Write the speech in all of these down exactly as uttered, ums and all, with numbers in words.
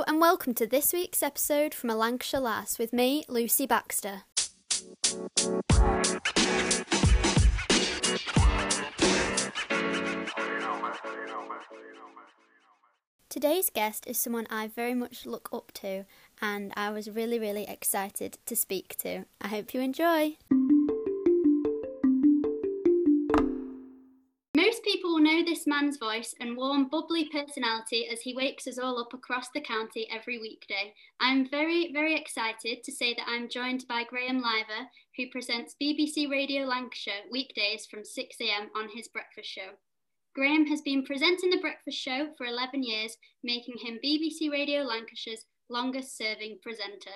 Hello and welcome to this week's episode from A Lancashire Lass with me, Lucy Baxter. Today's guest is someone I very much look up to and I was really, really excited to speak to. I hope you enjoy. Most people know this man's voice and warm, bubbly personality as he wakes us all up across the county every weekday. I'm very, very excited to say that I'm joined by Graham Liver, who presents B B C Radio Lancashire weekdays from six a m on his breakfast show. Graham has been presenting the breakfast show for eleven years, making him B B C Radio Lancashire's longest-serving presenter.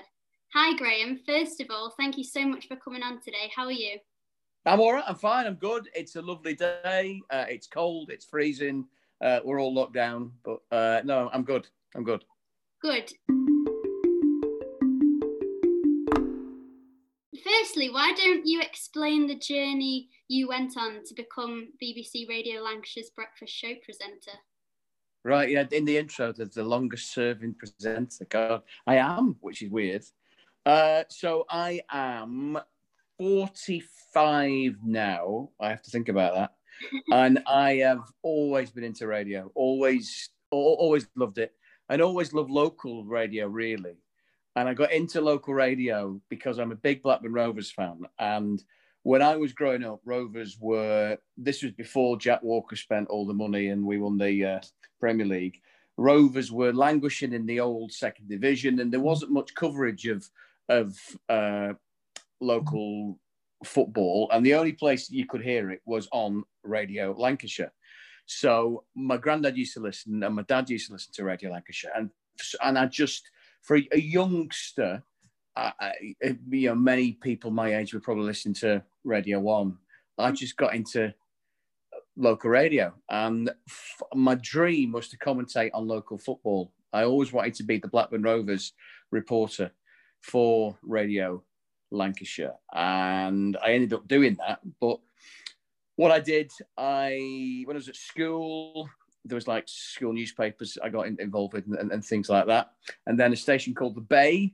Hi, Graham. First of all, thank you so much for coming on today. How are you? I'm all right. I'm fine. I'm good. It's a lovely day. Uh, it's cold. It's freezing. Uh, we're all locked down. But uh, no, I'm good. I'm good. Good. Firstly, why don't you explain the journey you went on to become B B C Radio Lancashire's breakfast show presenter? Right, yeah, in the intro, there's the longest-serving presenter. God, I am, which is weird. Uh, so I am forty-five now. I have to think about that. And I have always been into radio, always, always loved it, and always loved local radio, really. And I got into local radio because I'm a big Blackburn Rovers fan. And when I was growing up, Rovers were, this was before Jack Walker spent all the money and we won the uh, Premier League. Rovers were languishing in the old second division and there wasn't much coverage of of uh, local football. And the only place you could hear it was on Radio Lancashire. So my granddad used to listen and my dad used to listen to Radio Lancashire. And, and I just... For a youngster, I, I, you know, many people my age would probably listen to Radio One. I just got into local radio, and f- my dream was to commentate on local football. I always wanted to be the Blackburn Rovers reporter for Radio Lancashire, and I ended up doing that. But what I did, I when I was at school, there was like school newspapers I got in, involved with and, and, and things like that. And then a station called the Bay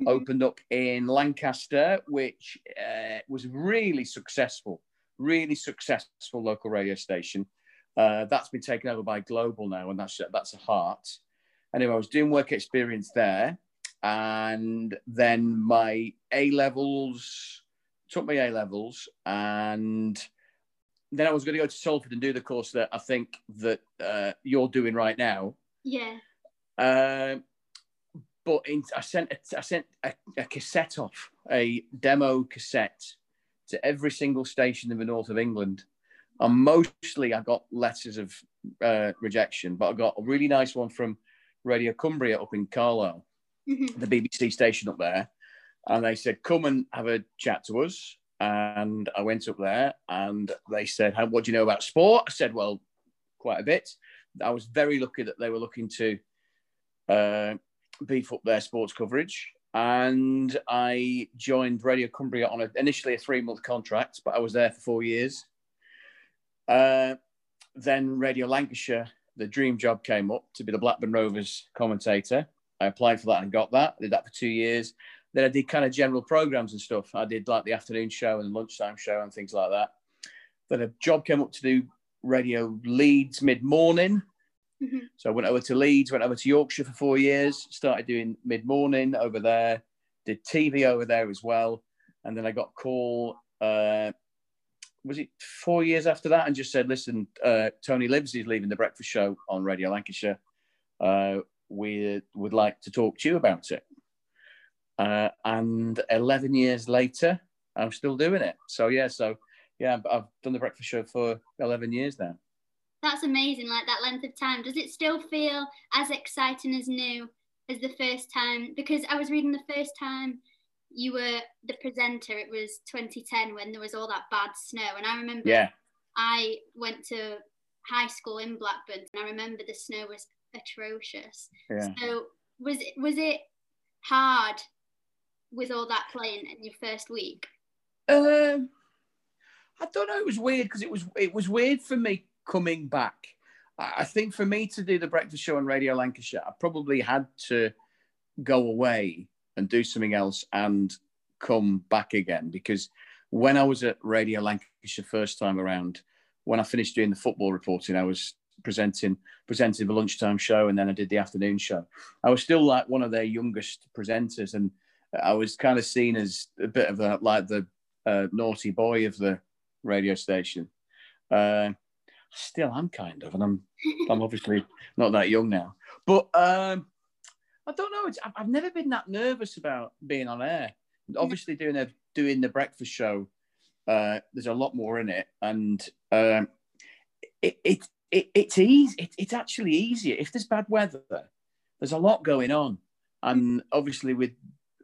mm-hmm. opened up in Lancaster, which uh, was really successful, really successful local radio station. Uh, that's been taken over by Global now, and that's that's a Heart. Anyway, I was doing work experience there, and then my A levels took my A levels and. Then I was going to go to Salford and do the course that I think that uh, you're doing right now. Yeah. Uh, but in, I sent a, I sent a, a cassette off, a demo cassette, to every single station in the north of England. And mostly I got letters of uh, rejection, but I got a really nice one from Radio Cumbria up in Carlisle, mm-hmm. the B B C station up there. And they said, come and have a chat to us. And I went up there and they said, How, what do you know about sport? I said, well, quite a bit. I was very lucky that they were looking to uh, beef up their sports coverage. And I joined Radio Cumbria on a, initially a three-month contract, but I was there for four years. Uh, then Radio Lancashire, the dream job came up to be the Blackburn Rovers commentator. I applied for that and got that. I did that for two years. Then I did kind of general programs and stuff. I did like the afternoon show and lunchtime show and things like that. Then a job came up to do Radio Leeds mid-morning. Mm-hmm. So I went over to Leeds, went over to Yorkshire for four years, started doing mid-morning over there, did T V over there as well. And then I got a call, uh, was it four years after that? And just said, listen, uh, Tony Libs is leaving the breakfast show on Radio Lancashire. Uh, we would like to talk to you about it. Uh, and eleven years later, I'm still doing it. So, yeah, so, yeah, I've done the breakfast show for eleven years now. That's amazing, like that length of time. Does it still feel as exciting as new as the first time? Because I was reading the first time you were the presenter, it was twenty ten when there was all that bad snow. And I remember yeah. I went to high school in Blackburn and I remember the snow was atrocious. Yeah. So was it, was it hard with all that playing in your first week? Um, I don't know. It was weird because it was it was weird for me coming back. I think for me to do the breakfast show on Radio Lancashire, I probably had to go away and do something else and come back again, because when I was at Radio Lancashire first time around, when I finished doing the football reporting, I was presenting presenting the lunchtime show, and then I did the afternoon show. I was still like one of their youngest presenters, and I was kind of seen as a bit of a, like the uh, naughty boy of the radio station. Uh, still am kind of, and I'm I'm obviously not that young now. But um, I don't know. It's, I've never been that nervous about being on air. Obviously, doing a doing the breakfast show, uh, there's a lot more in it, and um, it, it it it's easy. It, it's actually easier if there's bad weather. There's a lot going on, and obviously with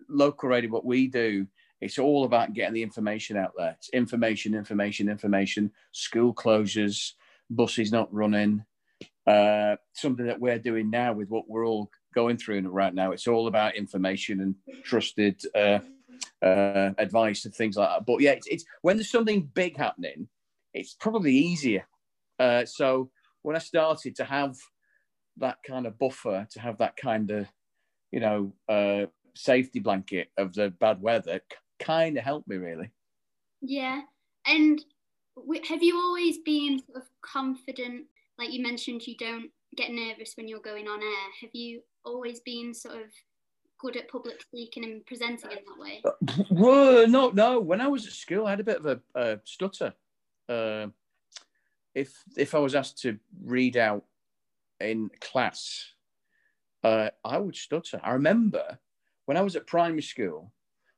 local radio, what we do, it's all about getting the information out there. It's information, information, information. School closures, buses not running. Uh, something that we're doing now with what we're all going through right now. It's all about information and trusted Uh, Uh, advice and things like that. But yeah, it's, it's when there's something big happening, it's probably easier. Uh, so when I started to have that kind of buffer, to have that kind of, you know, uh, safety blanket of the bad weather, c- kind of helped me really. Yeah. And w- have you always been sort of confident? Like you mentioned, you don't get nervous when you're going on air. Have you always been sort of good at public speaking and presenting in that way? Well, no, no. When I was at school, I had a bit of a, a stutter. Uh, if if I was asked to read out in class, uh, I would stutter. I remember when I was at primary school,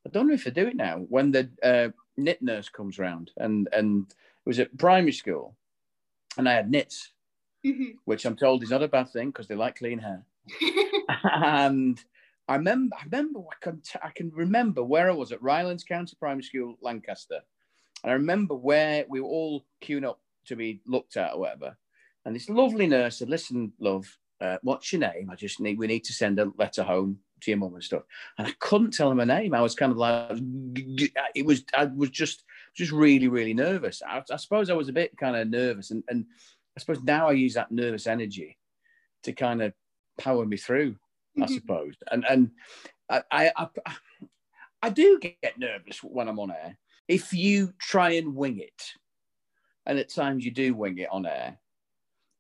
I don't know if I do it now, when the uh, knit nurse comes round, and, and it was at primary school, and I had knits, mm-hmm. which I'm told is not a bad thing because they like clean hair. and... I remember, I remember, I can, t- I can remember where I was at Rylands County Primary School, Lancaster. And I remember where we were all queuing up to be looked at or whatever. And this lovely nurse said, "Listen, love, uh, what's your name? I just need, we need to send a letter home to your mum and stuff." And I couldn't tell her my name. I was kind of like, it was, I was just, just really, really nervous. I, I suppose I was a bit kind of nervous. And, and I suppose now I use that nervous energy to kind of power me through, I suppose, and and I, I I I do get nervous when I'm on air. If you try and wing it, and at times you do wing it on air,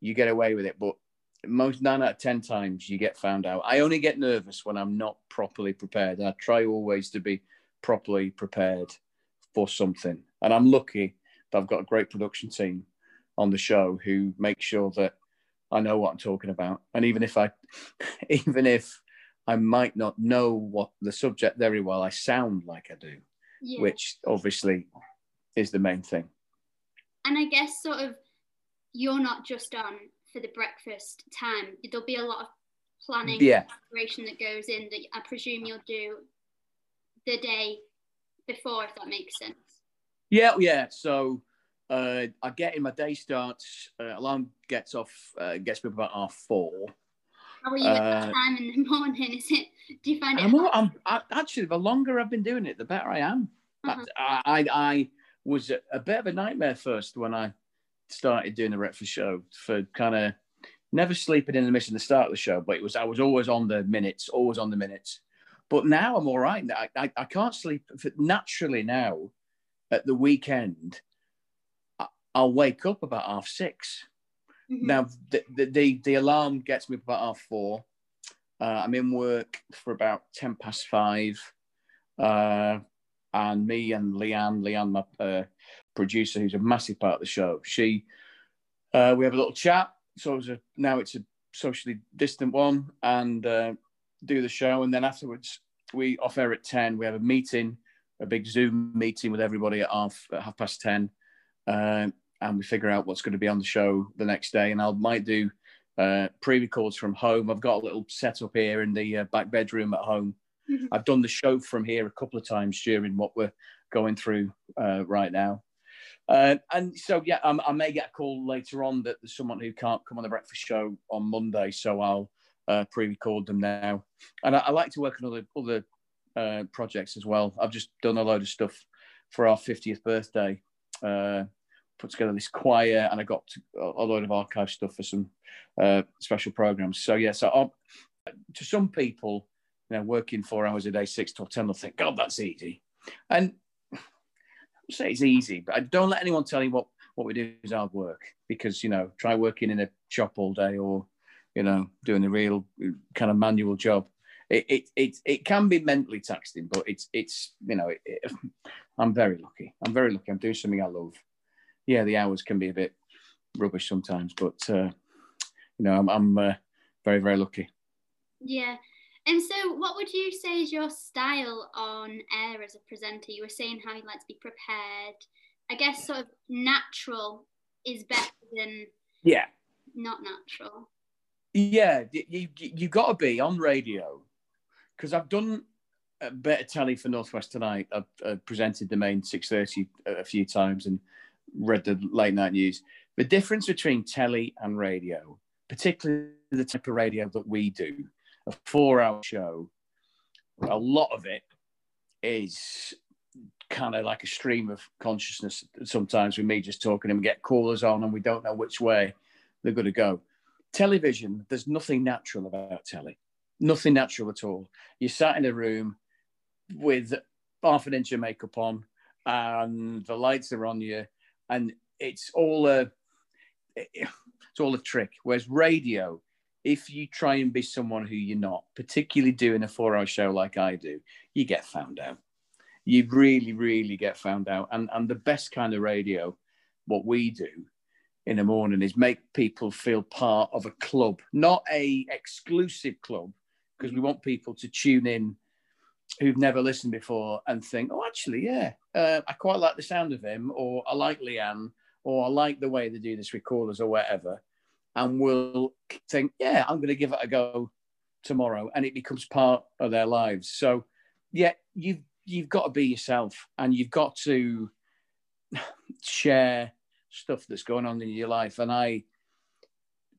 you get away with it. But most nine out of ten times you get found out. I only get nervous when I'm not properly prepared. I try always to be properly prepared for something, and I'm lucky that I've got a great production team on the show who make sure that I know what I'm talking about. And even if I, even if I might not know what the subject very well, I sound like I do, yeah. which obviously is the main thing. And I guess sort of, you're not just on for the breakfast time. There'll be a lot of planning yeah. and preparation that goes in that I presume you'll do the day before, if that makes sense. Yeah, yeah. So Uh, I get in, my day starts, uh, alarm gets off, uh, gets me about half four. How are you uh, at that time in the morning? Is it, do you find it? I'm, I'm, I, actually, the longer I've been doing it, the better I am. Uh-huh. I, I, I was a, a bit of a nightmare first when I started doing the breakfast show, for kind of never sleeping in the midst of the start of the show, but it was, I was always on the minutes, always on the minutes. But now I'm all right. I, I, I can't sleep naturally now at the weekend. I'll wake up about half six. Mm-hmm. Now, the, the, the, the alarm gets me about half four. Uh, I'm in work for about ten past five. Uh, and me and Leanne, Leanne, my uh, producer, who's a massive part of the show, she, uh, we have a little chat. So it was a, now it's a socially distant one, and uh, do the show. And then afterwards, we off air at ten. We have a meeting, a big Zoom meeting with everybody at half, at half past ten. Uh, and we figure out what's going to be on the show the next day. And I might do uh, pre-records from home. I've got a little setup here in the uh, back bedroom at home. Mm-hmm. I've done the show from here a couple of times during what we're going through uh, right now. Uh, and so, yeah, I'm, I may get a call later on that there's someone who can't come on the breakfast show on Monday, so I'll uh, pre-record them now. And I, I like to work on other, other uh, projects as well. I've just done a load of stuff for our fiftieth birthday. Uh, put together this choir, and I got to, a load of archive stuff for some uh, special programs. So yeah, so I'm, to some people, you know, working four hours a day, six to ten, they'll think, God, that's easy. And I say it's easy, but don't let anyone tell you what what we do is hard work, because, you know, try working in a shop all day, or, you know, doing a real kind of manual job. It it it, it can be mentally taxing, but it's it's you know, it, it, I'm very lucky. I'm very lucky. I'm doing something I love. Yeah, the hours can be a bit rubbish sometimes, but uh, you know, I'm I'm uh, very very lucky. Yeah, and so what would you say is your style on air as a presenter? You were saying how you like to be prepared. I guess sort of natural is better than yeah, not natural. Yeah, you you got to be on radio, because I've done a bit of telly for Northwest Tonight. I've, I've presented the main six thirty a few times and read the late night news. The difference between telly and radio, particularly the type of radio that we do, a four-hour show, a lot of it is kind of like a stream of consciousness sometimes, with me just talking, and we get callers on and we don't know which way they're going to go. Television, there's nothing natural about telly, nothing natural at all. You sat in a room with half an inch of makeup on and the lights are on you, and it's all a it's all a trick. Whereas radio, if you try and be someone who you're not, particularly doing a four-hour show like I do, you get found out. You really, really get found out. And and the best kind of radio, what we do in the morning, is make people feel part of a club, not a exclusive club, because we want people to tune in who've never listened before and think, oh, actually, yeah, uh, I quite like the sound of him, or I like Leanne, or I like the way they do this with callers, or whatever. And we'll think, yeah, I'm going to give it a go tomorrow. And it becomes part of their lives. So, yeah, you've, you've got to be yourself, and you've got to share stuff that's going on in your life. And I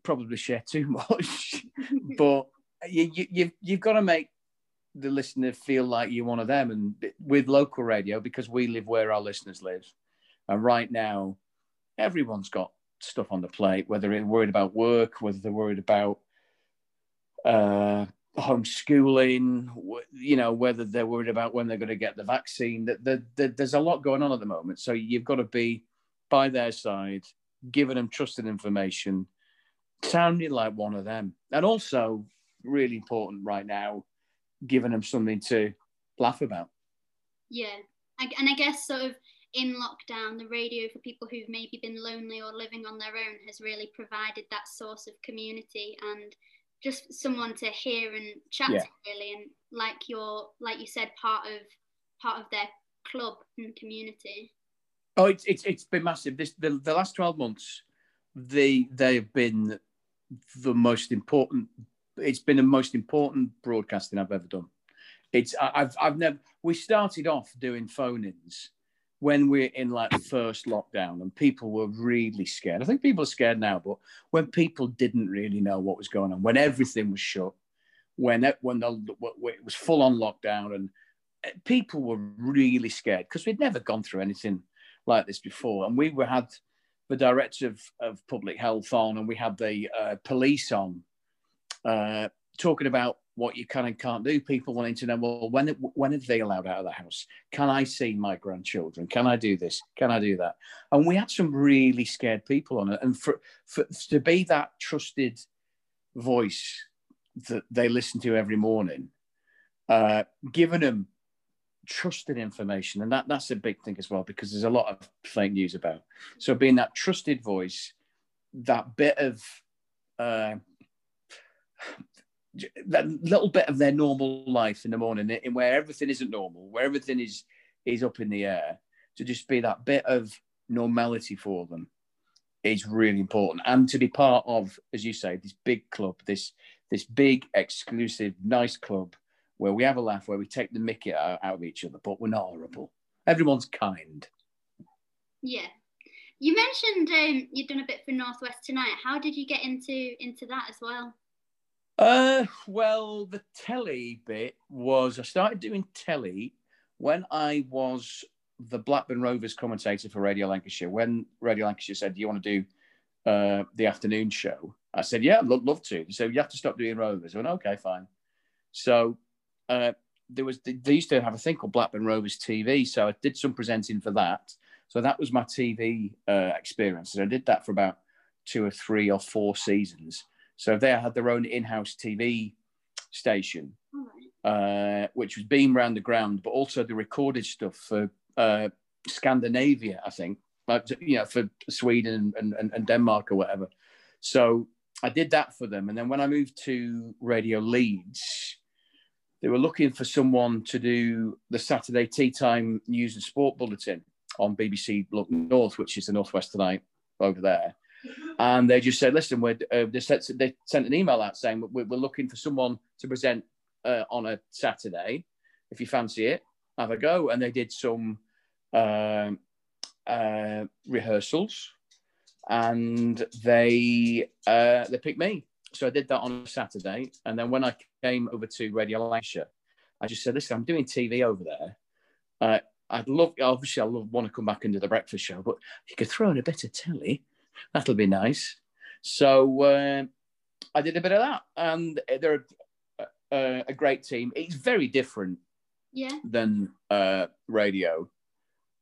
probably share too much, but you, you, you've, you've got to make the listener feel like you're one of them. And with local radio, because we live where our listeners live, and right now everyone's got stuff on the plate, whether they're worried about work, whether they're worried about uh, homeschooling, you know, whether they're worried about when they're going to get the vaccine. That the, the, there's a lot going on at the moment. So you've got to be by their side, giving them trusted information, sounding like one of them. And also, really important right now, giving them something to laugh about. Yeah, and I guess sort of in lockdown, the radio, for people who've maybe been lonely or living on their own, has really provided that source of community and just someone to hear and chat yeah. to, really. And like you're, like you said, part of part of their club and community. Oh, it's it's it's been massive. This the, the last twelve months, they they have been the most important. It's been the most important broadcasting I've ever done. It's I've I've never. We started off doing phone-ins when we're in like the first lockdown, and people were really scared. I think people are scared now, but when people didn't really know what was going on, when everything was shut, when it, when, the, when it was full on lockdown, and people were really scared because we'd never gone through anything like this before. And we were had the director of, of public health on, and we had the uh, police on. Uh, talking about what you can and can't do, people wanting to know, well, when when are they allowed out of the house? Can I see my grandchildren? Can I do this? Can I do that? And we had some really scared people on it. And for, for to be that trusted voice that they listen to every morning, uh, giving them trusted information, and that, that's a big thing as well, because there's a lot of fake news about. So being that trusted voice, that bit of... Uh, that little bit of their normal life in the morning, in where everything isn't normal, where everything is is up in the air, to just be that bit of normality for them is really important. And to be part of, as you say, this big club, this this big, exclusive, nice club where we have a laugh, where we take the mickey out, out of each other, but we're not horrible. Everyone's kind. Yeah. You mentioned um, you've done a bit for Northwest Tonight. How did you get into into that as well? Uh, well, the telly bit was, I started doing telly when I was the Blackburn Rovers commentator for Radio Lancashire, when Radio Lancashire said, do you want to do uh, the afternoon show? I said, yeah, I'd love to. So you have to stop doing Rovers. I went, okay, fine. So uh, there was, they used to have a thing called Blackburn Rovers T V. So I did some presenting for that. So that was my T V uh, experience. And I did that for about two or three or four seasons. So they had their own in-house T V station, uh, which was beamed round the ground, but also the recorded stuff for uh, Scandinavia, I think, like, you know, for Sweden and, and, and Denmark or whatever. So I did that for them. And then when I moved to Radio Leeds, they were looking for someone to do the Saturday tea time news and sport bulletin on B B C North, which is the Northwest Tonight over there. And they just said, listen, we're, uh, they, sent, they sent an email out saying, we're, we're looking for someone to present uh, on a Saturday. If you fancy it, have a go. And they did some uh, uh, rehearsals and they uh, they picked me. So I did that on a Saturday. And then when I came over to Radio Lancashire, I just said, listen, I'm doing T V over there. Uh, I'd love, obviously, I love, want to come back and do the breakfast show, but if you could throw in a bit of telly, that'll be nice. So uh, I did a bit of that, and they're a, a, a great team. It's very different yeah. than uh, radio,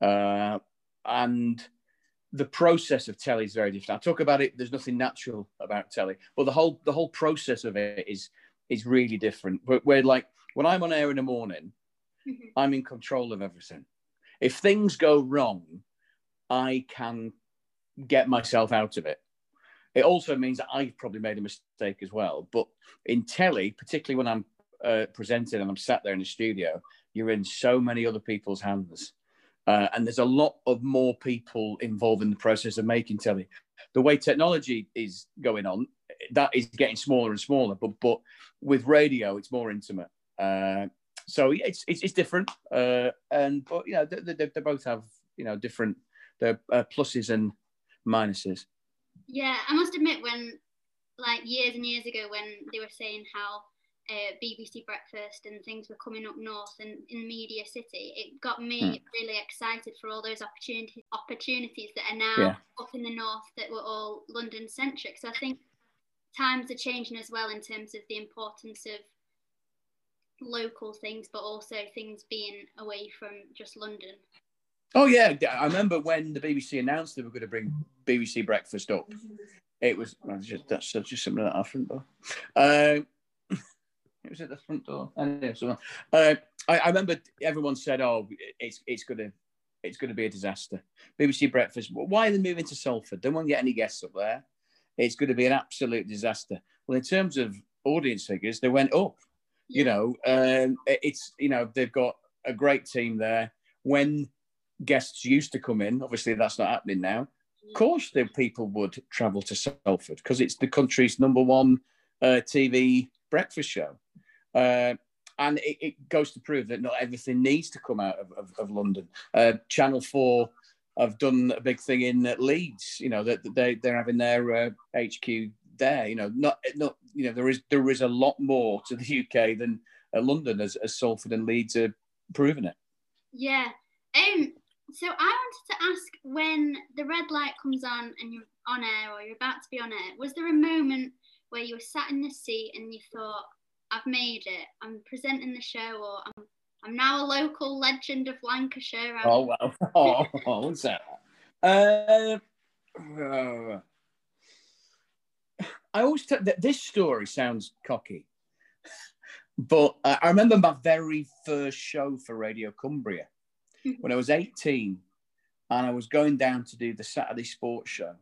uh, and the process of telly is very different. I talk about it. There's nothing natural about telly, but the whole the whole process of it is is really different. Where like when I'm on air in the morning, mm-hmm. I'm in control of everything. If things go wrong, I can get myself out of it. It also means that I've probably made a mistake as well. But in telly, particularly when I'm uh, presenting and I'm sat there in the studio, you're in so many other people's hands. Uh, and there's a lot of more people involved in the process of making telly. The way technology is going on, that is getting smaller and smaller. But but with radio, it's more intimate. Uh, so it's, it's, it's different. Uh, and, but, you know, they, they, they both have, you know, different their uh, pluses and minuses. Yeah, I must admit, when like years and years ago when they were saying how uh, B B C Breakfast and things were coming up north and in Media City, it got me mm. really excited for all those opportunities opportunities that are now yeah. up in the north that were all London centric. So I think times are changing as well in terms of the importance of local things, but also things being away from just London. Oh, yeah. I remember when the B B C announced they were going to bring B B C Breakfast up. It was, just, that's just something at our front door. Uh, it was at the front door. Anyway, so, uh, I, I remember everyone said, oh, it's it's going to it's gonna be a disaster. B B C Breakfast, why are they moving to Salford? They won't get any guests up there. It's going to be an absolute disaster. Well, in terms of audience figures, they went up. You know, um, it's, you know, they've got a great team there. When guests used to come in, obviously that's not happening now. Of course the people would travel to Salford because it's the country's number one uh, T V breakfast show. Uh, and it, it goes to prove that not everything needs to come out of, of, of London. Uh, Channel four have done a big thing in Leeds, you know, that they, they're having their uh, H Q there, you know, not, not, you know, there is, there is a lot more to the U K than uh, London, as, as Salford and Leeds are proving it. Yeah. Um. So I wanted to ask, when the red light comes on and you're on air or you're about to be on air, was there a moment where you were sat in the seat and you thought, I've made it, I'm presenting the show, or I'm, I'm now a local legend of Lancashire? I'm... Oh, well, oh, oh, what's that? Uh, uh, I always tell that this story sounds cocky, but uh, I remember my very first show for Radio Cumbria. When I was eighteen and I was going down to do the Saturday sports show,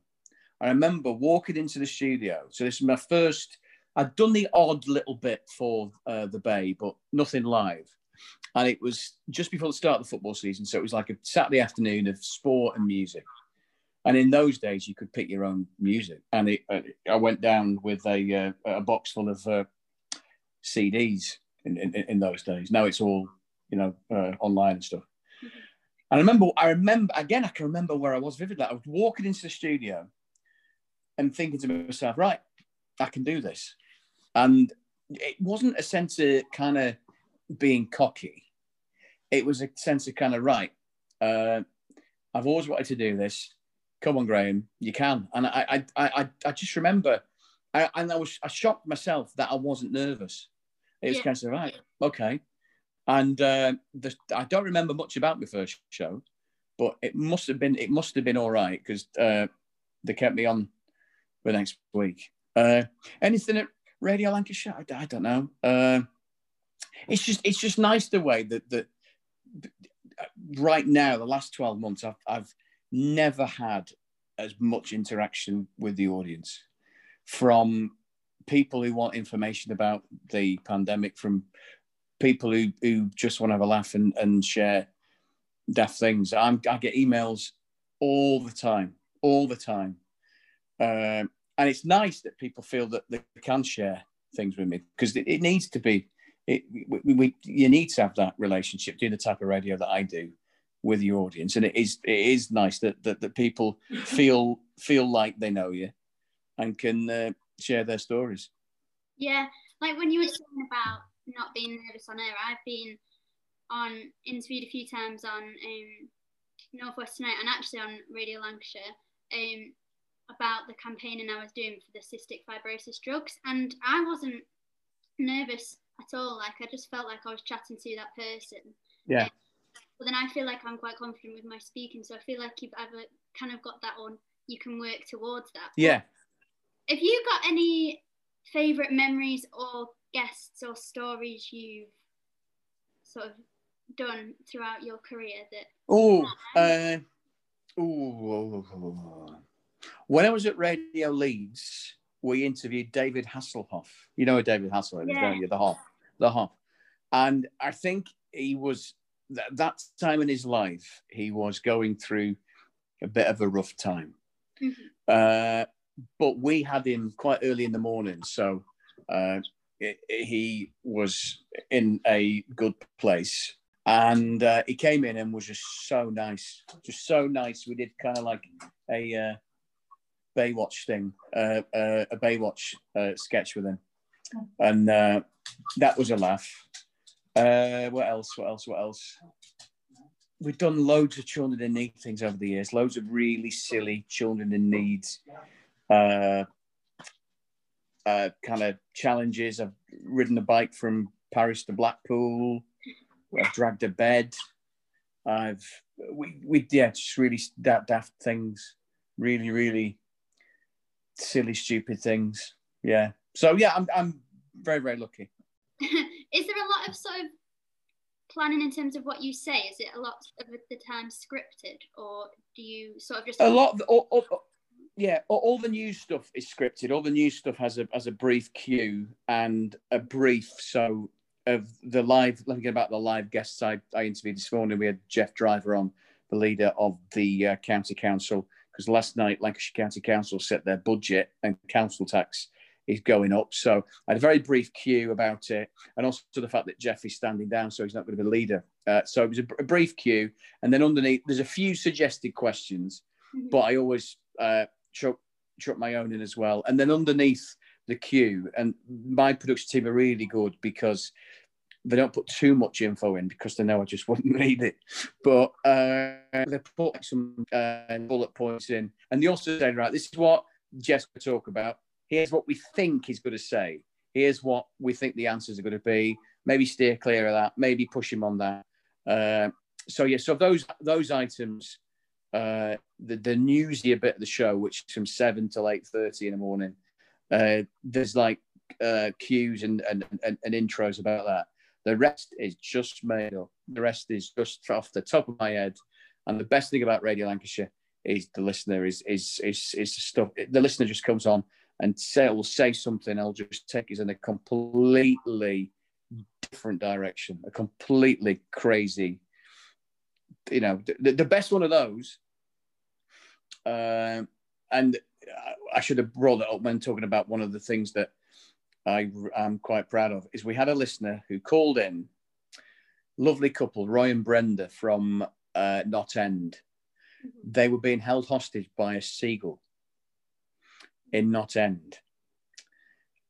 I remember walking into the studio. So this is my first, I'd done the odd little bit for uh, the Bay, but nothing live. And it was just before the start of the football season. So it was like a Saturday afternoon of sport and music. And in those days, you could pick your own music. And it, uh, I went down with a, uh, a box full of uh, C Ds in, in, in those days. Now it's all, you know, uh, online and stuff. I remember, I remember, again, I can remember where I was vividly. I was walking into the studio and thinking to myself, right, I can do this. And it wasn't a sense of kind of being cocky. It was a sense of kind of, right, uh, I've always wanted to do this. Come on, Graham, you can. And I, I, I, I just remember, I, and I was, I shocked myself that I wasn't nervous. It was yeah. kind of right, okay. And uh, the, I don't remember much about my first show, but it must have been, it must have been all right because uh, they kept me on for the next week. Uh, anything at Radio Lancashire? I, I don't know. Uh, it's just, it's just nice the way that that right now, the last twelve months, I've, I've never had as much interaction with the audience from people who want information about the pandemic, from people who, who just want to have a laugh and, and share daft things. I'm, I get emails all the time, all the time. Uh, and it's nice that people feel that they can share things with me because it, it needs to be, it, we, we, you need to have that relationship, doing the type of radio that I do with your audience. And it is, it is nice that, that, that people feel, feel like they know you and can uh, share their stories. Yeah, like when you were talking about not being nervous on air, I've been on interviewed a few times on um, Northwest Tonight and actually on Radio Lancashire um, about the campaigning I was doing for the cystic fibrosis drugs, and I wasn't nervous at all. Like I just felt like I was chatting to that person. Yeah. Um, but then I feel like I'm quite confident with my speaking, so I feel like you've ever kind of got that on. You can work towards that. Yeah. Have you got any favourite memories or guests or stories you've sort of done throughout your career that? Oh, uh, oh, when I was at Radio Leeds, we interviewed David Hasselhoff. You know who David Hasselhoff is, yeah. don't you? The Hoff, the Hoff. And I think he was at that time in his life, he was going through a bit of a rough time. Mm-hmm. Uh, but we had him quite early in the morning, so uh, it, it, he was in a good place. And uh, he came in and was just so nice, just so nice. We did kind of like a uh, Baywatch thing, uh, uh, a Baywatch uh, sketch with him, and uh, that was a laugh. Uh, what else? What else? What else? We've done loads of Children in Need things over the years, loads of really silly Children in Need. Uh, uh, kind of challenges. I've ridden a bike from Paris to Blackpool. I've dragged a bed. I've we we yeah, just really daft, daft things, really really silly stupid things. Yeah. So yeah, I'm I'm very very lucky. Is there a lot of sort of planning in terms of what you say? Is it a lot of the time scripted, or do you sort of just a lot of or, or, yeah, all the news stuff is scripted. All the news stuff has a has a brief cue and a brief. So of the live, let me get about the live guests I, I interviewed this morning. We had Jeff Driver on, the leader of the uh, county council, because last night Lancashire County Council set their budget and council tax is going up. So I had a very brief cue about it, and also to the fact that Jeff is standing down, so he's not going to be leader. Uh, so it was a, a brief cue, and then underneath there's a few suggested questions, but I always. Uh, Chuck, chuck my own in as well, and then underneath the queue. And my production team are really good because they don't put too much info in because they know I just wouldn't need it. But uh, they put some uh, bullet points in, and they also say, right, this is what Jeff's going to talk about. Here's what we think he's going to say. Here's what we think the answers are going to be. Maybe steer clear of that. Maybe push him on that. Uh, so yeah, so those those items. Uh, the, the newsier bit of the show, which is from seven till eight thirty in the morning, uh, there's like uh, cues and, and, and, and intros about that. The rest is just made up. The rest is just off the top of my head. And the best thing about Radio Lancashire is the listener is is is, is the stuff. The listener just comes on and say will say something. I'll just take it in a completely different direction, a completely crazy. You know, the, the best one of those, uh, and I should have brought it up when talking about one of the things that I am quite proud of, is we had a listener who called in, lovely couple, Roy and Brenda from uh, Knott End. They were being held hostage by a seagull in Knott End.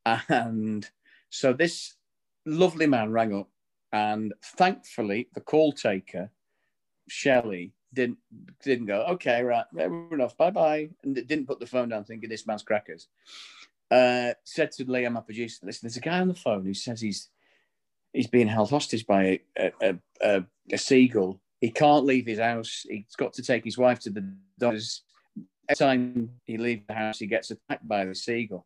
And so this lovely man rang up, and thankfully the call taker, Shelley, didn't didn't go, okay, right, we're off, bye-bye, and didn't put the phone down thinking, this man's crackers. Uh, said to Liam, my producer, listen, there's a guy on the phone who says he's he's being held hostage by a, a, a, a seagull. He can't leave his house. He's got to take his wife to the doctors. Every time he leaves the house, he gets attacked by the seagull.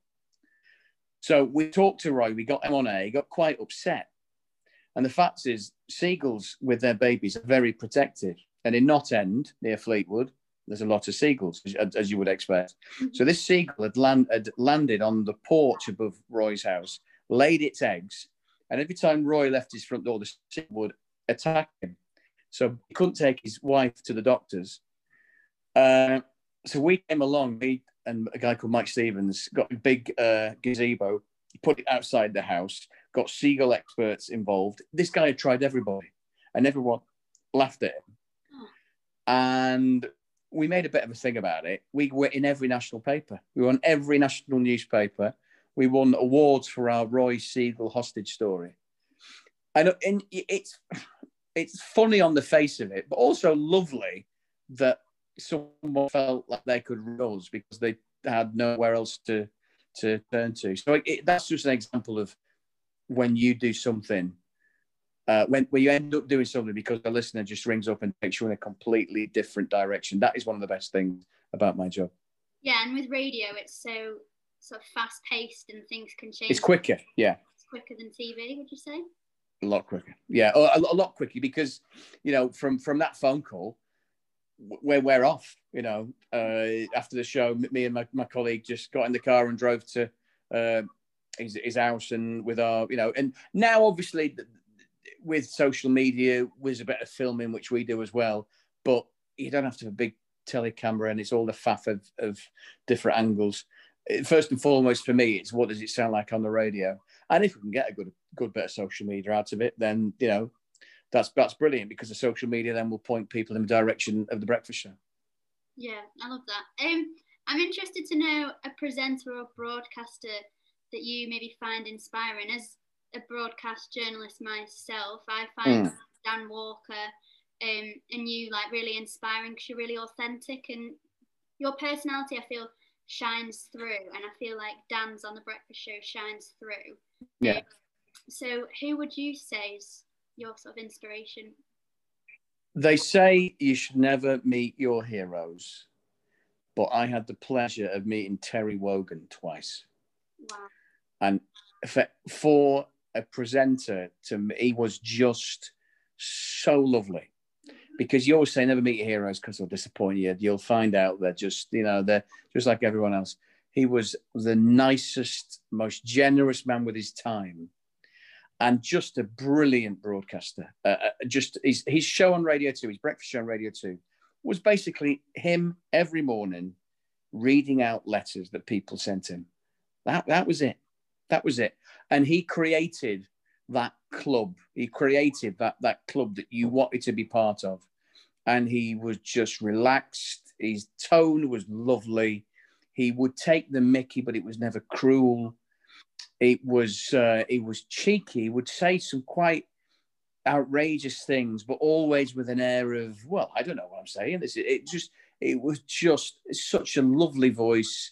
So we talked to Roy. We got him on air. He got quite upset. And the fact is, seagulls with their babies are very protective. And in Knott End, near Fleetwood, there's a lot of seagulls, as you would expect. So this seagull had, land, had landed on the porch above Roy's house, laid its eggs, and every time Roy left his front door, the seagull would attack him. So he couldn't take his wife to the doctors. Uh, so we came along, me and a guy called Mike Stevens, got a big uh, gazebo, put it outside the house, got seagull experts involved. This guy had tried everybody, and everyone laughed at him. And we made a bit of a thing about it. We were in every national paper. We were on every national newspaper. We won awards for our Roy Seagull hostage story. And, and it's it's funny on the face of it, but also lovely that someone felt like they could rule us because they had nowhere else to, to turn to. So it, it, that's just an example of when you do something, Uh, when, when you end up doing something because the listener just rings up and takes you in a completely different direction. That is one of the best things about my job. Yeah, and with radio, it's so sort of fast-paced and things can change. It's quicker, yeah. It's quicker than T V, would you say? A lot quicker, yeah. A, a lot quicker because, you know, from, from that phone call, we're, we're off, you know. Uh, after the show, me and my, my colleague just got in the car and drove to uh, his, his house and with our, you know, and now obviously... The, with social media, there's a bit of filming, which we do as well, but you don't have to have a big telecamera and it's all the faff of, of different angles. First and foremost, for me, it's what does it sound like on the radio? And if we can get a good good bit of social media out of it, then, you know, that's that's brilliant because the social media then will point people in the direction of The Breakfast Show. Yeah, I love that. Um, I'm interested to know a presenter or broadcaster that you maybe find inspiring. As a broadcast journalist myself, I find mm. Dan Walker um, and you like really inspiring because you're really authentic and your personality, I feel, shines through, and I feel like Dan's on The Breakfast Show shines through. Yeah. Um, so who would you say is your sort of inspiration? They say you should never meet your heroes, but I had the pleasure of meeting Terry Wogan twice. Wow. And for, for a presenter, to me, he was just so lovely because you always say never meet your heroes because they'll disappoint you. You'll find out they're just, you know, they're just like everyone else. He was the nicest, most generous man with his time and just a brilliant broadcaster. Uh, just his, his show on Radio Two, his breakfast show on Radio Two, was basically him every morning reading out letters that people sent him. That, that was it. That was it. And he created that club. He created that that club that you wanted to be part of. And he was just relaxed. His tone was lovely. He would take the mickey, but it was never cruel. It was, uh, it was cheeky. He would say some quite outrageous things, but always with an air of, well, I don't know what I'm saying. This it just it was just such a lovely voice.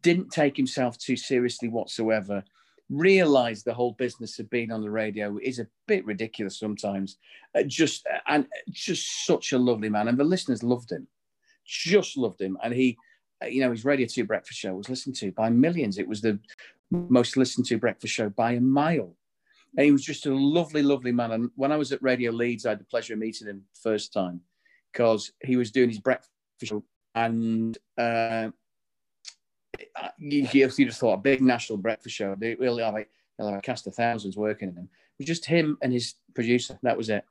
Didn't take himself too seriously whatsoever, realised the whole business of being on the radio is a bit ridiculous sometimes, uh, just and just such a lovely man. And the listeners loved him, just loved him. And he, you know, his Radio two breakfast show was listened to by millions. It was the most listened to breakfast show by a mile. And he was just a lovely, lovely man. And when I was at Radio Leeds, I had the pleasure of meeting him first time because he was doing his breakfast show and... Uh, You, you just thought a big national breakfast show. They really have like, like a cast of thousands working in them. It was just him and his producer. That was it.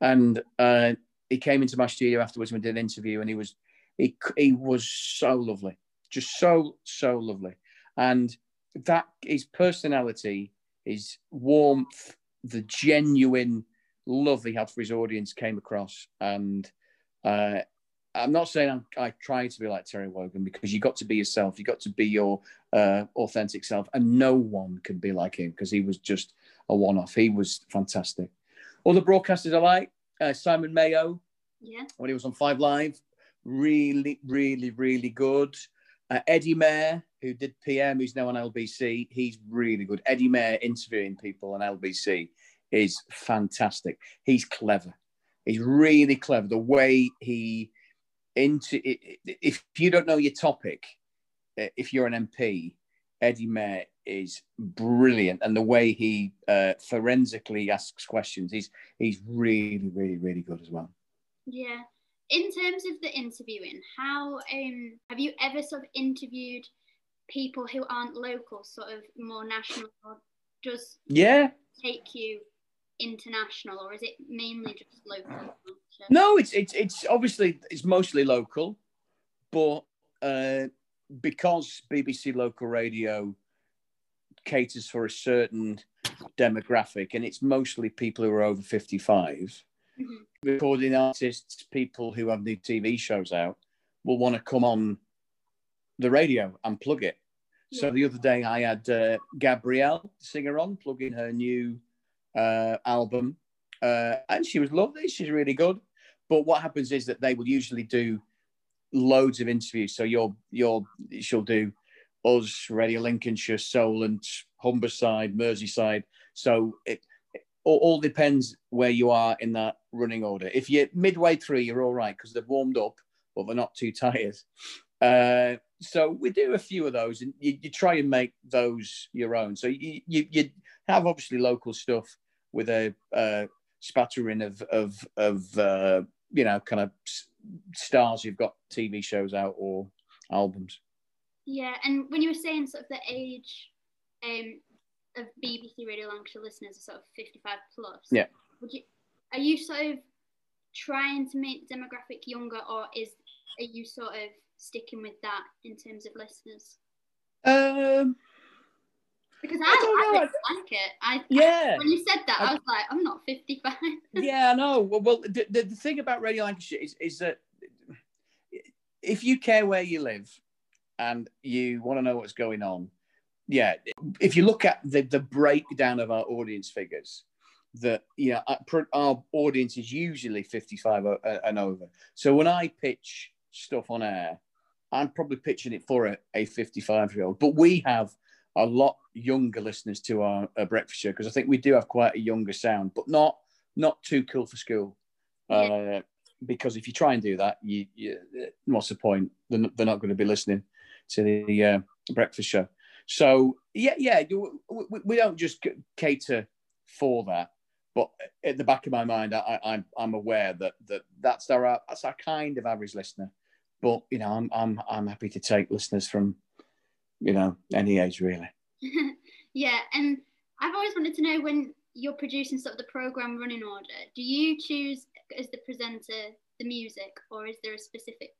And uh, he came into my studio afterwards and we did an interview. And he was he he was so lovely, just so so lovely. And that his personality, his warmth, the genuine love he had for his audience came across. And uh, I'm not saying I'm, I try to be like Terry Wogan because you got to be yourself. You got to be your uh, authentic self, and no one could be like him because he was just a one-off. He was fantastic. All the broadcasters I like, uh, Simon Mayo, Yeah. When he was on Five Live, really, really, really good. Uh, Eddie Mair, who did P M, who's now on L B C, he's really good. Eddie Mair interviewing people on L B C is fantastic. He's clever. He's really clever. The way he into if you don't know your topic, if you're an M P, Eddie Mair is brilliant, and the way he uh, forensically asks questions, he's he's really, really, really good as well. Yeah. In terms of the interviewing, how um, have you ever sort of interviewed people who aren't local, sort of more national, or does yeah take you international, or is it mainly just local? No, it's it's it's obviously it's mostly local, but uh, because B B C Local Radio caters for a certain demographic, and it's mostly people who are over fifty-five. Mm-hmm. Recording artists, people who have new T V shows out will want to come on the radio and plug it. Yeah. So the other day I had uh, Gabrielle, singer, on plugging her new uh, album, uh, and she was lovely. She's really good. But what happens is that they will usually do loads of interviews. So you're you're she'll do us, Radio Lancashire, Solent, Humberside, Merseyside. So it. All, all depends where you are in that running order. If you're midway through, you're all right because they've warmed up, but they're not too tired. Uh, so we do a few of those, and you, you try and make those your own. So you you, you have obviously local stuff with a uh, spattering of of of uh, you know kind of stars you've got T V shows out or albums. Yeah, and when you were saying sort of the age. Um... of B B C Radio Lancashire listeners are sort of fifty-five plus. Yeah. Would you, are you sort of trying to make the demographic younger, or is are you sort of sticking with that in terms of listeners? Um, because I, I, I really like it. I, yeah. I, when you said that, I, I was like, I'm not fifty-five. Yeah, I know. Well, well the, the, the thing about Radio Lancashire is, is that if you care where you live and you want to know what's going on, yeah, if you look at the, the breakdown of our audience figures, that you know, our, our audience is usually fifty-five and over. So when I pitch stuff on air, I'm probably pitching it for a, a fifty-five-year-old. But we have a lot younger listeners to our uh, breakfast show because I think we do have quite a younger sound, but not not too cool for school. Uh, yeah. Because if you try and do that, you, you what's the point? They're not, they're not going to be listening to the uh, breakfast show. So, yeah, yeah, we don't just cater for that. But at the back of my mind, I, I, I'm aware that, that that's, our, that's our kind of average listener. But, you know, I'm, I'm, I'm happy to take listeners from, you know, any age, really. Yeah, and I've always wanted to know, when you're producing sort of the programme running order, do you choose as the presenter the music, or is there a specific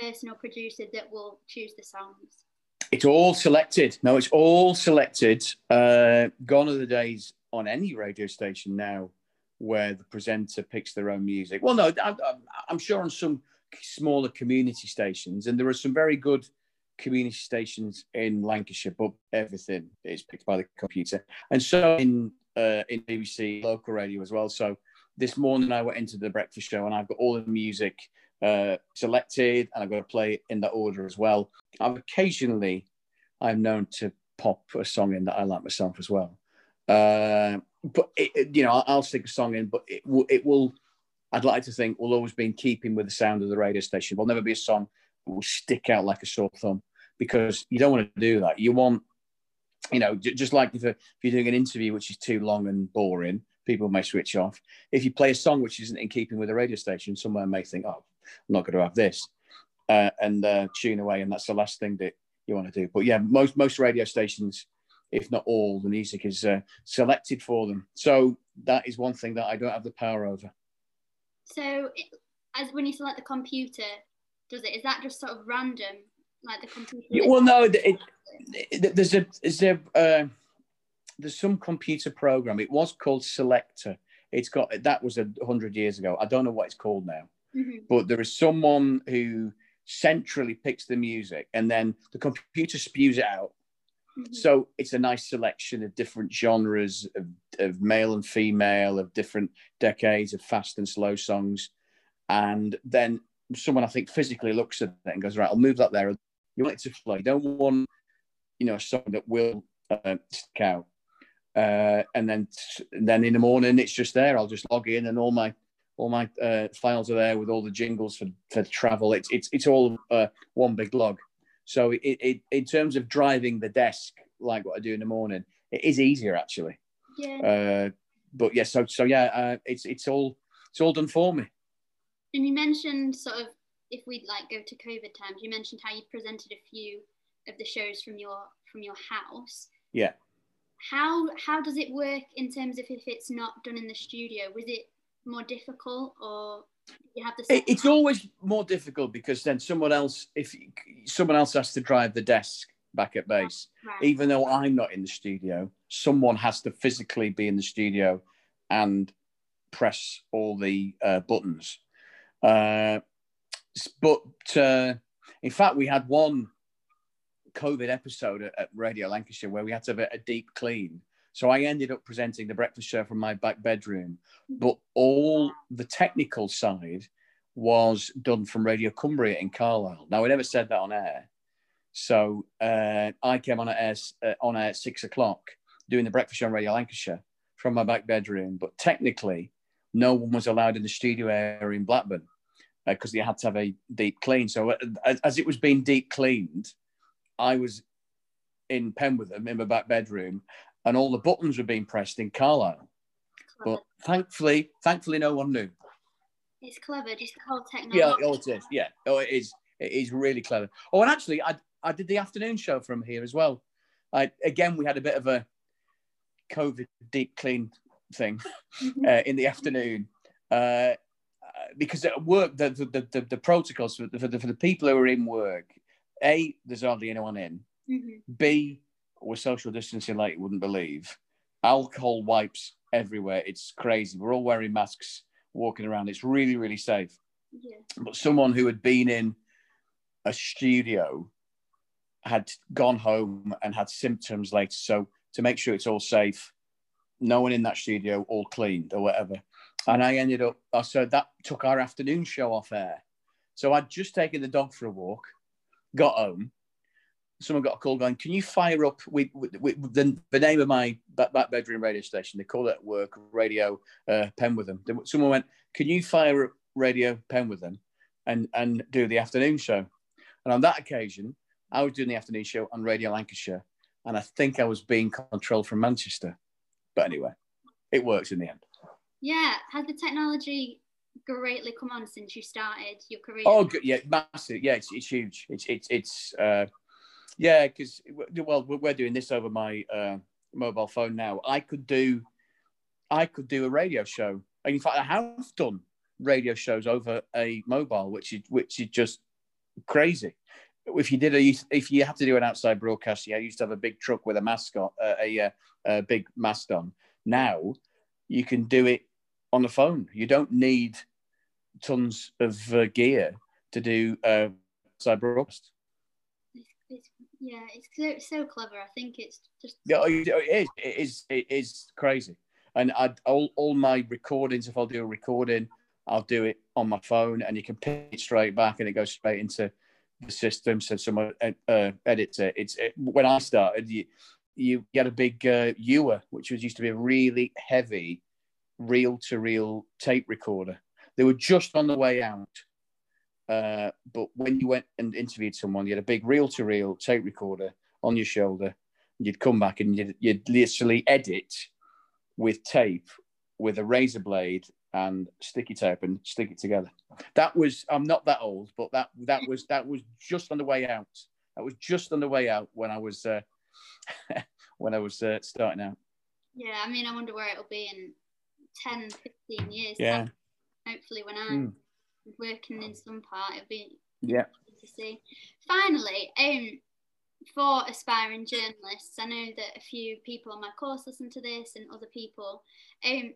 person or producer that will choose the songs? It's all selected. No, it's all selected. Uh, gone are the days on any radio station now where the presenter picks their own music. Well, no, I, I'm sure on some smaller community stations, and there are some very good community stations in Lancashire, but everything is picked by the computer. And so in uh, in B B C local radio as well. So this morning I went into the breakfast show and I've got all the music Uh, selected, and I've got to play it in that order as well. I've occasionally, I'm known to pop a song in that I like myself as well. Uh, but it, it, you know, I'll, I'll stick a song in, but it will, it will. I'd like to think will always be in keeping with the sound of the radio station. There'll never be a song that will stick out like a sore thumb, because you don't want to do that. You want, you know, j- just like if, a, if you're doing an interview which is too long and boring, people may switch off. If you play a song which isn't in keeping with the radio station, someone may think, oh, I'm not going to have this, uh, and uh, tune away. And that's the last thing that you want to do. But yeah, most most radio stations, if not all, the music is uh, selected for them. So that is one thing that I don't have the power over. So it, as when you select the computer, does it? Is that just sort of random, like the computer? Yeah, well, no. It, it, there's a is there uh, there's some computer program. It was called Selector. It's got that was a hundred years ago. I don't know what it's called now. Mm-hmm. But there is someone who centrally picks the music, and then the computer spews it out. Mm-hmm. So it's a nice selection of different genres of, of male and female, of different decades, of fast and slow songs. And then someone, I think, physically looks at it and goes, right, I'll move that there. You want it to flow. You don't want, you know, something that will uh, stick out. Uh, and then and then in the morning, it's just there. I'll just log in and all my all my uh, files are there with all the jingles for, for travel. It's it's it's all uh, one big log. So it, it in terms of driving the desk, like what I do in the morning, it is easier actually. Yeah. Uh, but yeah, so so yeah, uh, it's it's all it's all done for me. And you mentioned sort of, if we'd like go to COVID times, you mentioned how you presented a few of the shows from your from your house. Yeah. How how does it work in terms of if it's not done in the studio? Was it more difficult, or did you have the same? It's always more difficult because then someone else, if someone else has to drive the desk back at base, right. Even though I'm not in the studio, someone has to physically be in the studio and press all the uh, buttons. Uh, but uh, in fact, we had one COVID episode at Radio Lancashire where we had to have a deep clean. So I ended up presenting the breakfast show from my back bedroom, but all the technical side was done from Radio Cumbria in Carlisle. Now, I never said that on air. So uh, I came on air, uh, on air at six o'clock doing the breakfast show on Radio Lancashire from my back bedroom. But technically, no one was allowed in the studio area in Blackburn because uh, they had to have a deep clean. So uh, as, as it was being deep cleaned, I was in Penwortham in my back bedroom, and all the buttons were being pressed in Carlisle. But thankfully, thankfully, no one knew. It's clever, just the whole technology. Yeah, oh, it is. Yeah, oh, it is. It is really clever. Oh, and actually, I I did the afternoon show from here as well. I again, we had a bit of a COVID deep clean thing uh, in the afternoon uh, because at work the the the, the protocols for the, for the for the people who are in work. A, there's hardly anyone in. Mm-hmm. B, we're social distancing like you wouldn't believe. Alcohol wipes everywhere. It's crazy. We're all wearing masks, walking around. It's really, really safe. Yeah. But someone who had been in a studio had gone home and had symptoms later. So to make sure it's all safe, no one in that studio, all cleaned or whatever. And I ended up, so that took our afternoon show off air. So I'd just taken the dog for a walk, got home, someone got a call going, can you fire up with, with, with the, the name of my back, back bedroom radio station, they call it at work, Radio uh, Penwortham. Someone went, can you fire up Radio Penwortham and, and do the afternoon show? And on that occasion, I was doing the afternoon show on Radio Lancashire, and I think I was being controlled from Manchester. But anyway, it works in the end. Yeah, has the technology greatly come on since you started your career? Oh, good. Yeah, massive. Yeah, it's, it's huge. It's it's it's uh, yeah, because well, we're doing this over my uh, mobile phone now. I could do, I could do a radio show. And in fact, I have done radio shows over a mobile, which is which is just crazy. If you did a if you had to do an outside broadcast, yeah, I used to have a big truck with a mask on, uh, a a big mast on. Now you can do it on the phone. You don't need tons of uh, gear to do uh, cyber rust. Yeah, it's so, so clever. I think it's just yeah, it is. It is. It is crazy. And I all all my recordings. If I'll do a recording, I'll do it on my phone, and you can pin it straight back, and it goes straight into the system. So someone uh, edits it. It's it, when I started, you you had a big uh, Ewer, which was used to be a really heavy reel-to-reel tape recorder. They were just on the way out, uh, but when you went and interviewed someone, you had a big reel-to-reel tape recorder on your shoulder. You'd come back and you'd, you'd literally edit with tape, with a razor blade and sticky tape, and stick it together. That was, I'm not that old, but that that was that was just on the way out. That was just on the way out when I was uh, when I was uh, starting out. Yeah, I mean, I wonder where it'll be in ten, fifteen years. Yeah. Time. Hopefully when I'm mm. working in some part, it'll be yeah. to see. Finally, um, for aspiring journalists, I know that a few people on my course listen to this and other people. Um,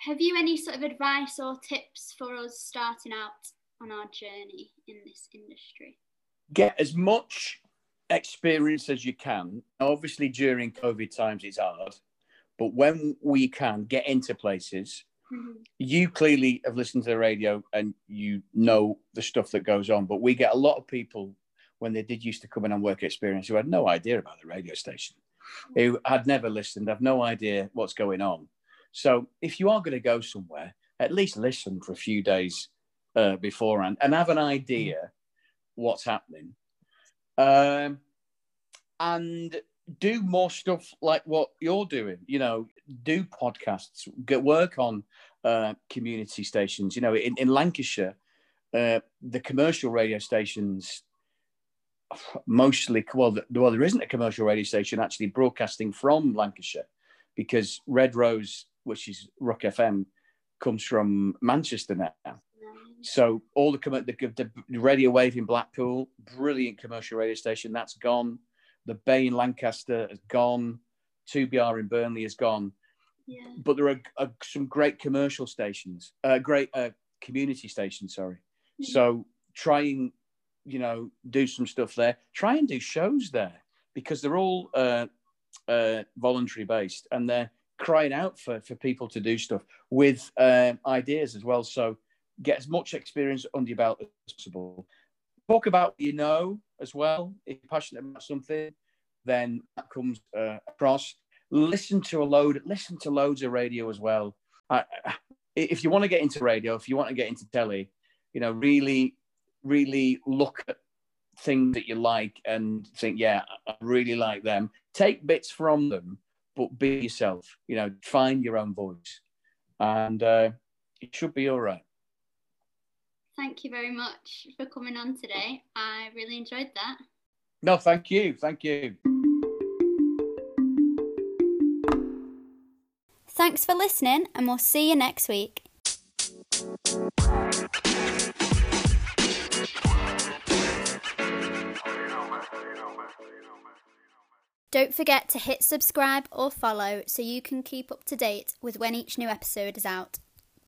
have you any sort of advice or tips for us starting out on our journey in this industry? Get as much experience as you can. Obviously during COVID times, it's hard. But when we can, get into places, Mm-hmm. You clearly have listened to the radio and you know the stuff that goes on, but we get a lot of people when they did used to come in on work experience who had no idea about the radio station, who had never listened, have no idea what's going on. So if you are going to go somewhere, at least listen for a few days uh, beforehand and have an idea what's happening. Um, and do more stuff like what you're doing, you know, do podcasts, get work on uh, community stations. You know, in, in Lancashire, uh, the commercial radio stations mostly, well, well, there isn't a commercial radio station actually broadcasting from Lancashire, because Red Rose, which is Rock F M, comes from Manchester now. So all the, the, the Radio Wave in Blackpool, brilliant commercial radio station, that's gone. The Bay in Lancaster has gone. two B R in Burnley is gone. Yeah. But there are, are some great commercial stations, uh, great uh, community stations, sorry. Mm-hmm. So try and, you know, do some stuff there. Try and do shows there, because they're all uh, uh, voluntary based, and they're crying out for, for people to do stuff with uh, ideas as well. So get as much experience under your belt as possible. Talk about what you know as well. If you're passionate about something, then that comes uh, across. Listen to a load, listen to loads of radio as well. I, if you want to get into radio, if you want to get into telly, you know, really, really look at things that you like and think, yeah, I really like them. Take bits from them, but be yourself. You know, find your own voice, and uh, it should be all right. Thank you very much for coming on today. I really enjoyed that. No, thank you. Thank you. Thanks for listening, and we'll see you next week. Don't forget to hit subscribe or follow so you can keep up to date with when each new episode is out.